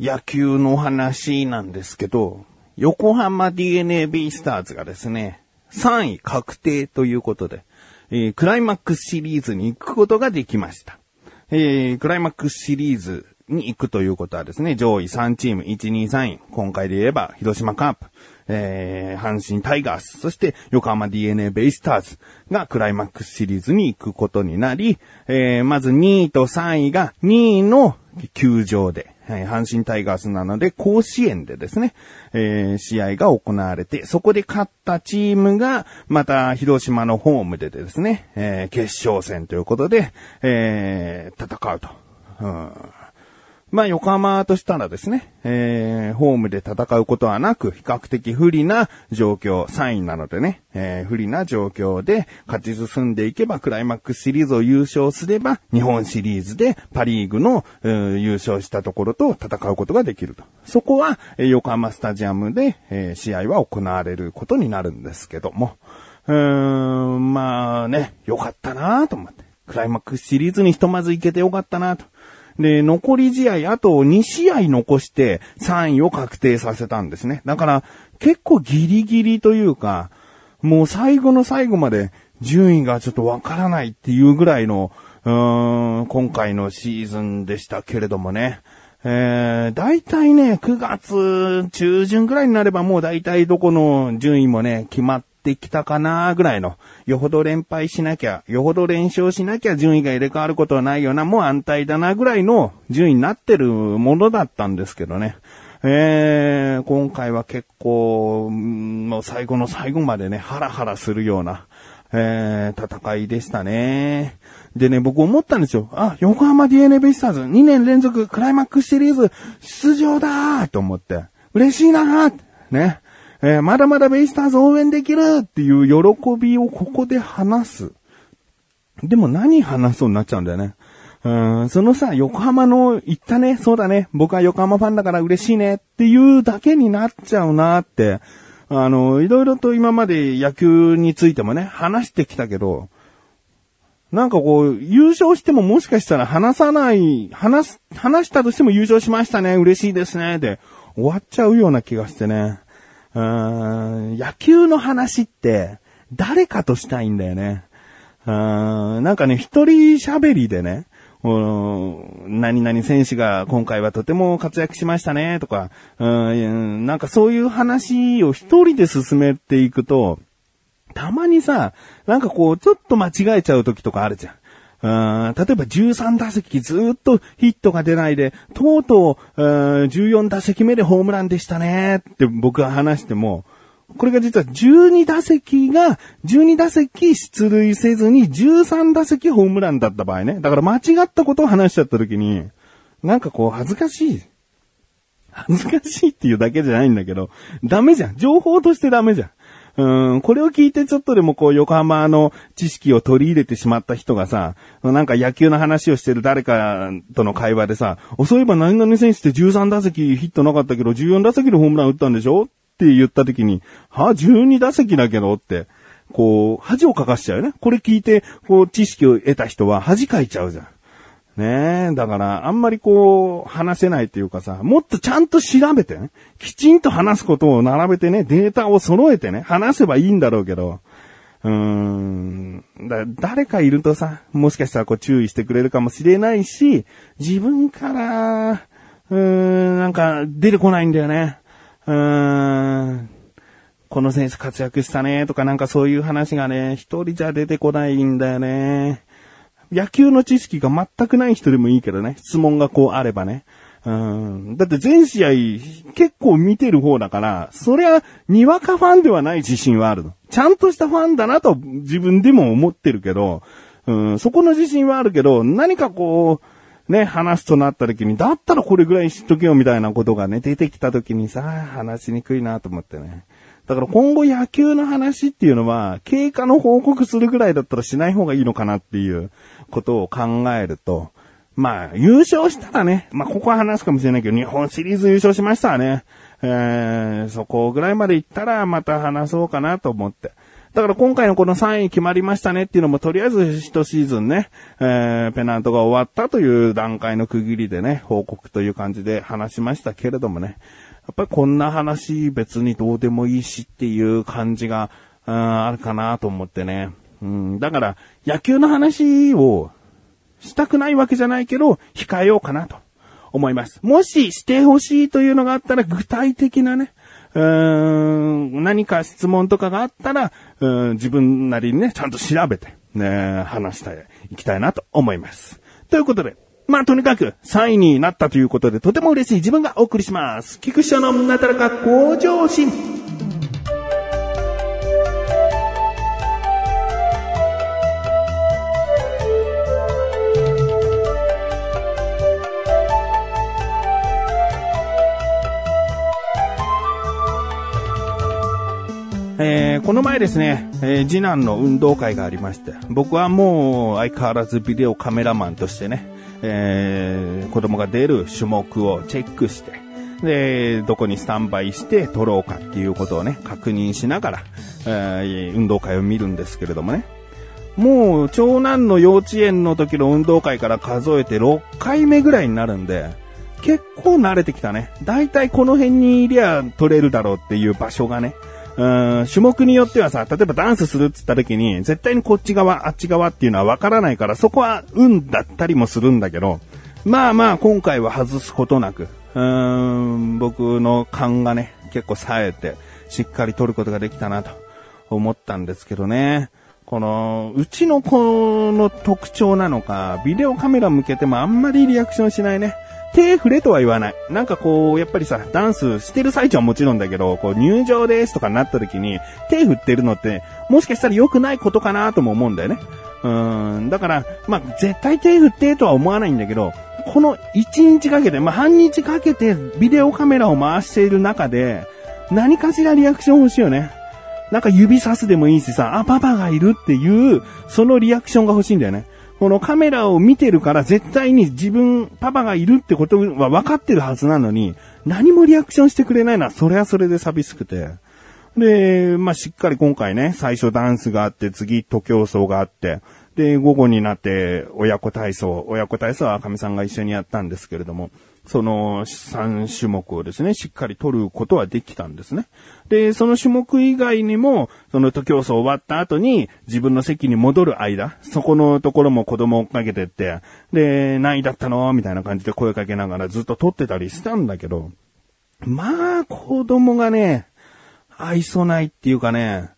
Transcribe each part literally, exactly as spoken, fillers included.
野球の話なんですけど、横浜 ディーエヌエー ベイスターズがですね、さんい確定ということで、えー、クライマックスシリーズに行くことができました。えー、クライマックスシリーズに行くということはですね、上位さんチーム、いち、に、さんい、今回で言えば広島カープ、えー、阪神タイガース、そして横浜 ディーエヌエー ベイスターズがクライマックスシリーズに行くことになり、えー、まずにいとさんいがにいの球場で、はい、阪神タイガースなので甲子園でですね、えー、試合が行われて、そこで勝ったチームがまた広島のホームでですね、えー、決勝戦ということで、えー、戦うと。うんまあ、横浜としたらですね、えー、ホームで戦うことはなく、比較的不利な状況、さんいなのでね、えー、不利な状況で勝ち進んでいけば、クライマックスシリーズを優勝すれば、日本シリーズでパリーグのー優勝したところと戦うことができると。そこは、えー、横浜スタジアムで、えー、試合は行われることになるんですけども、うーん、まあね、良かったなぁと思って、クライマックスシリーズにひとまず行けて良かったなぁと。で、残り試合、あとに試合残してさんいを確定させたんですね。だから、結構ギリギリというか、もう最後の最後まで順位がちょっとわからないっていうぐらいの、うーん、今回のシーズンでしたけれどもね。えー、大体ね、くがつ中旬ぐらいになればもう大体どこの順位もね、決まって、できたかなぐらいの、よほど連敗しなきゃ、よほど連勝しなきゃ順位が入れ替わることはないよな、もう安泰だなぐらいの順位になってるものだったんですけどね。えー、今回は結構、もう最後の最後までね、ハラハラするような、えー、戦いでしたね。でね、僕思ったんですよ。あ、横浜 ディーエヌエー ベイスターズにねん連続クライマックスシリーズ出場だーと思って、嬉しいなーね。えー、まだまだベイスターズ応援できるっていう喜びをここで話す。でも何話そうになっちゃうんだよね。うーん、そのさ、横浜の言ったね、そうだね、僕は横浜ファンだから嬉しいねっていうだけになっちゃうなって、あの、いろいろと今まで野球についてもね、話してきたけど、なんかこう、優勝してももしかしたら話さない、話す、話したとしても優勝しましたね、嬉しいですね、で終わっちゃうような気がしてね。うーん、野球の話って誰かとしたいんだよね。うーん、なんかね、一人喋りでね、何々選手が今回はとても活躍しましたねとか、うーん、なんかそういう話を一人で進めていくと、たまにさ、なんかこうちょっと間違えちゃう時とかあるじゃん。あー、例えばじゅうさん打席ずっとヒットが出ないで、とうとうじゅうよん打席目でホームランでしたねって僕は話しても、これが実はじゅうに打席が、じゅうに打席出塁せずにじゅうさん打席ホームランだった場合ね。だから間違ったことを話しちゃった時に、なんかこう恥ずかしい。恥ずかしいっていうだけじゃないんだけど、ダメじゃん。情報としてダメじゃん。うん、これを聞いてちょっとでもこう横浜の知識を取り入れてしまった人がさ、なんか野球の話をしてる誰かとの会話でさ、そういえば何々選手ってじゅうさん打席ヒットなかったけどじゅうよん打席でホームラン打ったんでしょって言った時に、はぁ、じゅうに打席だけどってこう恥をかかしちゃうよね。これ聞いてこう知識を得た人は恥かいちゃうじゃんね。え、だからあんまりこう話せないというかさ、もっとちゃんと調べてね、きちんと話すことを並べてね、データを揃えてね、話せばいいんだろうけど、うーん、だ誰かいるとさ、もしかしたらこう注意してくれるかもしれないし、自分からうーんなんか出てこないんだよね。うーん、この選手活躍したねとか、なんかそういう話がね、一人じゃ出てこないんだよね。野球の知識が全くない人でもいいけどね、質問がこうあればね。うん、だって全試合結構見てる方だから、そりゃにわかファンではない自信はあるの。ちゃんとしたファンだなと自分でも思ってるけど、うん、そこの自信はあるけど、何かこうね、話すとなった時に、だったらこれぐらい知っとけよみたいなことがね、出てきた時にさ、話しにくいなと思ってね。だから今後野球の話っていうのは、経過の報告するぐらいだったらしない方がいいのかなっていうことを考えると、まあ優勝したらね、まあここは話すかもしれないけど、日本シリーズ優勝しましたね、えー、そこぐらいまで行ったらまた話そうかなと思って、だから今回のこのさんい決まりましたねっていうのもとりあえず一シーズンね、えー、ペナントが終わったという段階の区切りでね、報告という感じで話しましたけれどもね、やっぱりこんな話別にどうでもいいしっていう感じが あ, あるかなと思ってね、うん、だから野球の話をしたくないわけじゃないけど控えようかなと思います。もししてほしいというのがあったら具体的なね、うーん、何か質問とかがあったら、うーん、自分なりにねちゃんと調べて、ね、話していきたいなと思います。ということで、まあとにかくさんいになったということでとても嬉しい自分がお送りします。菊池のなだらか向上心。えー、この前ですね、えー、次男の運動会がありまして、僕はもう相変わらずビデオカメラマンとしてね、えー、子供が出る種目をチェックして、でどこにスタンバイして撮ろうかっていうことをね確認しながら、えー、運動会を見るんですけれどもね、もう長男の幼稚園の時の運動会から数えてろっかいめぐらいになるんで、結構慣れてきたね。だいたいこの辺にいりゃ撮れるだろうっていう場所がね、うん、種目によってはさ、例えばダンスするっつった時に絶対にこっち側あっち側っていうのはわからないから、そこは運だったりもするんだけど、まあまあ今回は外すことなく、うーん、僕の勘がね結構冴えてしっかり取ることができたなと思ったんですけどね、このうちの子の特徴なのか、ビデオカメラ向けてもあんまりリアクションしないね。手触れとは言わない。なんかこう、やっぱりさ、ダンスしてる最中はもちろんだけど、こう、入場ですとかになった時に、手振ってるのって、もしかしたら良くないことかなとも思うんだよね。うーん。だから、まあ、絶対手振ってとは思わないんだけど、このいちにちかけて、まあ、半日かけてビデオカメラを回している中で、何かしらリアクション欲しいよね。なんか指さすでもいいしさ、あ、パパがいるっていう、そのリアクションが欲しいんだよね。このカメラを見てるから絶対に自分、パパがいるってことは分かってるはずなのに、何もリアクションしてくれないのはそれはそれで寂しくて。で、まあ、しっかり今回ね、最初ダンスがあって、次徒競走があって、で、午後になって親子体操、親子体操は赤見さんが一緒にやったんですけれども、そのさん種目をですね、しっかり取ることはできたんですね。で、その種目以外にも、その徒競走終わった後に自分の席に戻る間、そこのところも子供を追っかけてって、で、何位だったのみたいな感じで声かけながらずっと取ってたりしたんだけど、まあ、子供がね、愛想ないっていうかね、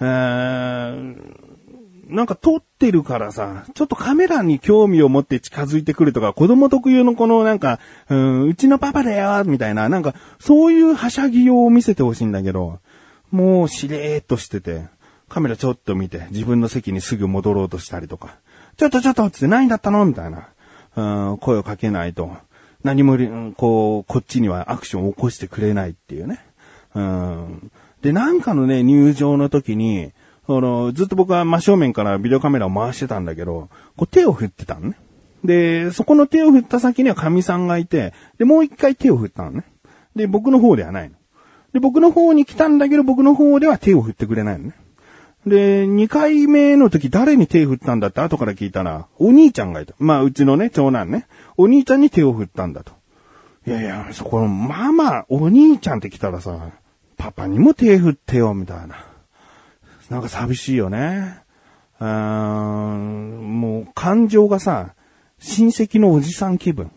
えーなんか撮ってるからさ、ちょっとカメラに興味を持って近づいてくるとか、子供特有のこのなんか、うん、うちのパパだよみたいな、なんかそういうはしゃぎを見せてほしいんだけど、もうしれーっとしてて、カメラちょっと見て自分の席にすぐ戻ろうとしたりとか、ちょっとちょっとつって何だったのみたいな、うん、声をかけないと何も、うん、こうこっちにはアクションを起こしてくれないっていうね、うん、でなんかのね入場の時に。そのずっと僕は真正面からビデオカメラを回してたんだけど、こう手を振ってたのね。で、そこの手を振った先には神さんがいて、で、もう一回手を振ったのね。で、僕の方ではないの。で、僕の方に来たんだけど、僕の方では手を振ってくれないのね。で、二回目の時誰に手を振ったんだって後から聞いたら、お兄ちゃんがいた。まあ、うちのね、長男ね。お兄ちゃんに手を振ったんだと。いやいや、そこのママ、お兄ちゃんって来たらさ、パパにも手振ってよ、みたいな。なんか寂しいよね。うーん、もう感情がさ、親戚のおじさん気分。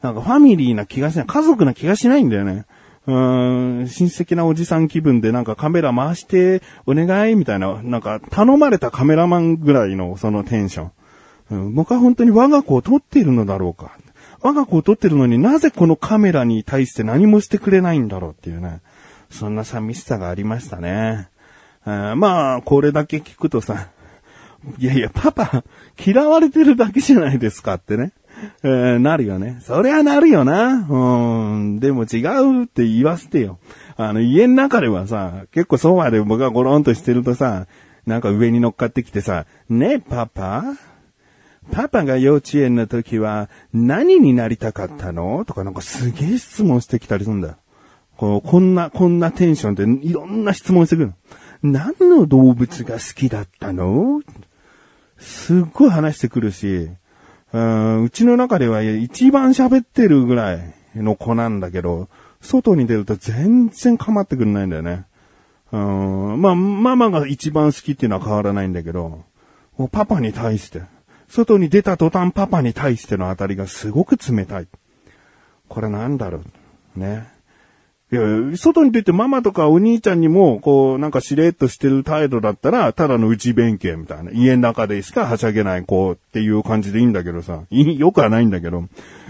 なんかファミリーな気がしない。家族な気がしないんだよね。うーん、親戚なおじさん気分でなんかカメラ回してお願いみたいな、なんか頼まれたカメラマンぐらいのそのテンション。うん、僕は本当に我が子を撮っているのだろうか。我が子を撮ってるのになぜこのカメラに対して何もしてくれないんだろうっていうね。そんな寂しさがありましたね。あまあ、これだけ聞くとさ、いやいや、パパ、嫌われてるだけじゃないですかってね、えー、なるよね。そりゃなるよな。うん、でも違うって言わせてよ。あの、家の中ではさ、結構ソファで僕がゴロンとしてるとさ、なんか上に乗っかってきてさ、ねえ、パパパパが幼稚園の時は何になりたかったのとかなんかすげえ質問してきたりするんだよ。こう、こんな、こんなテンションでいろんな質問してくるの。何の動物が好きだったの？すっごい話してくるし、うん、うちの中では一番喋ってるぐらいの子なんだけど、外に出ると全然構ってくれないんだよね。うん、まあ、ママが一番好きっていうのは変わらないんだけど、もうパパに対して、外に出た途端パパに対しての当たりがすごく冷たい。これなんだろうね。いや、外に出てママとかお兄ちゃんにも、こう、なんかしれっとしてる態度だったら、ただの内弁慶みたいな。家の中でしかはしゃげない子っていう感じでいいんだけどさ、よくはないんだけど、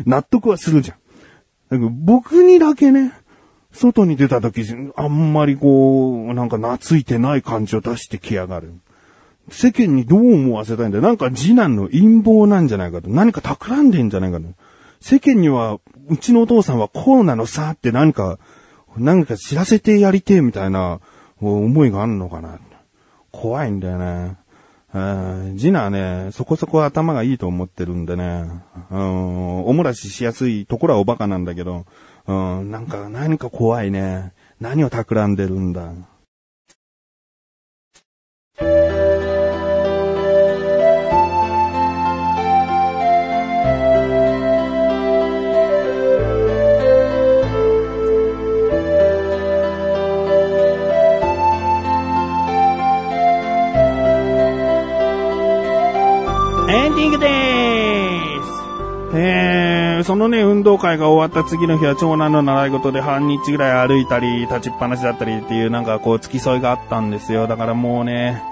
納得はするじゃん。だから僕にだけね、外に出た時、あんまりこう、なんか懐いてない感じを出してきやがる。世間にどう思わせたいんだよ。なんか次男の陰謀なんじゃないかと。何か企んでんじゃないかと。世間には、うちのお父さんはこうなのさって何か、なんか知らせてやりてえみたいな思いがあるのかな。怖いんだよね。次男はね、そこそこ頭がいいと思ってるんでね、うん、おもらししやすいところはおバカなんだけど、うん、なんか何か怖いね。何を企んでるんだ。そのね、運動会が終わった次の日は長男の習い事で半日ぐらい歩いたり立ちっぱなしだったりっていうなんかこう付き添いがあったんですよ。だからもうね、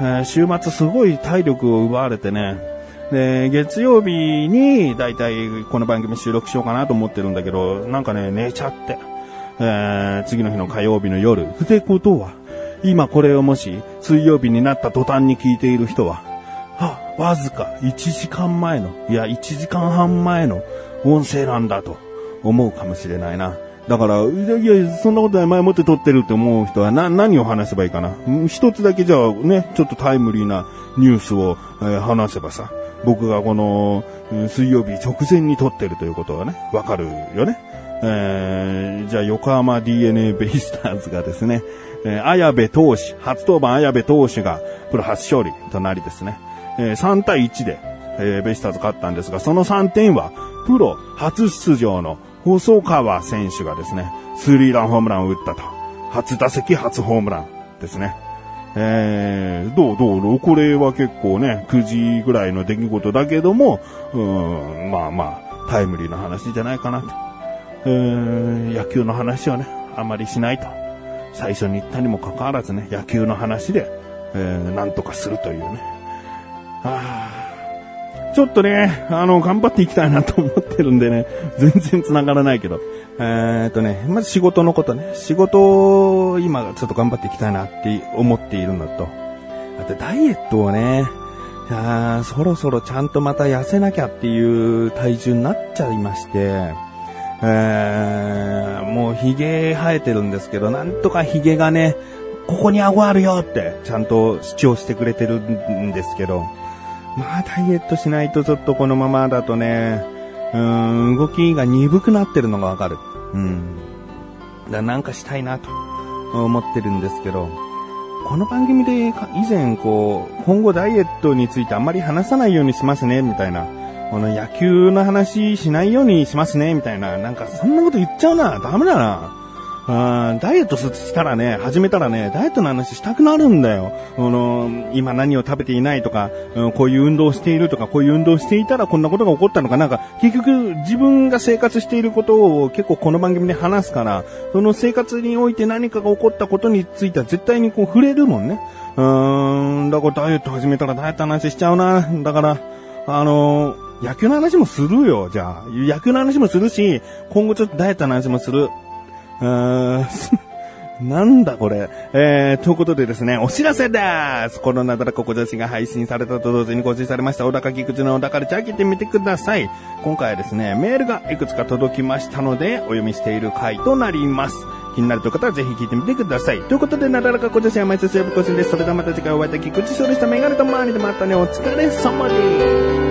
えー、週末すごい体力を奪われてね。で、月曜日にだいたいこの番組収録しようかなと思ってるんだけど、なんかね、寝ちゃって、えー、次の日の火曜日の夜。ってことは、今これをもし水曜日になった途端に聞いている人は、は、わずかいちじかんまえの、いやいちじかんはんまえの音声なんだと思うかもしれないな。だから、いやいや、そんなことは前もって撮ってるって思う人はな、何を話せばいいかな。一つだけじゃあね、ちょっとタイムリーなニュースを、えー、話せばさ、僕がこの水曜日直前に撮ってるということはね、わかるよね。えー、じゃあ横浜 ディーエヌエー ベイスターズがですね、えー、綾部投手、初登板綾部投手がプロ初勝利となりですね、えー、さんたいいちで、えー、ベイスターズ勝ったんですが、そのさんてんはプロ初出場の細川選手がですね、スリーランホームランを打ったと。初打席初ホームランですね。えー、どうどうこれは結構ね、くじぐらいの出来事だけども、うーん、まあまあ、タイムリーな話じゃないかなと。えー、野球の話はね、あまりしないと。最初に言ったにもかかわらずね、野球の話で、えー、なんとかするというね。あ、ちょっとね、あの、頑張っていきたいなと思ってるんでね、全然繋がらないけど。えーっとね、まず仕事のことね、仕事を今ちょっと頑張っていきたいなって思っているのと、あとダイエットをね、いや、そろそろちゃんとまた痩せなきゃっていう体重になっちゃいまして、えー、もう髭生えてるんですけど、なんとか髭がね、ここに顎あるよってちゃんと主張してくれてるんですけど、まあダイエットしないとちょっとこのままだとね、うーん、動きが鈍くなってるのがわかる。うん。だからなんかしたいなと思ってるんですけど、この番組で以前こう、今後ダイエットについてあんまり話さないようにしますねみたいな、この野球の話しないようにしますねみたいな、なんかそんなこと言っちゃうな、ダメだな。あ、ダイエットしたらね、始めたらね、ダイエットの話したくなるんだよ。あの、今何を食べていないとか、こういう運動をしているとか、こういう運動をしていたらこんなことが起こったのか、なんか、結局自分が生活していることを結構この番組で話すから、その生活において何かが起こったことについては絶対にこう触れるもんね。うーん、だからダイエット始めたらダイエットの話しちゃうな。だから、あの、野球の話もするよ、じゃあ。野球の話もするし、今後ちょっとダイエットの話もする。なんだこれ、えー、ということでですね、お知らせでーす。このなだらか小女子が配信されたと同時に更新されました小高菊池の小高でチャーキってみてください。今回はですね、メールがいくつか届きましたのでお読みしている回となります。気になるという方はぜひ聞いてみてください。ということで、なだらか小女子は毎週水曜日更新です。それではまた次回お会いできくちそうでした。メガネとマーニでまたね、お疲れ様です。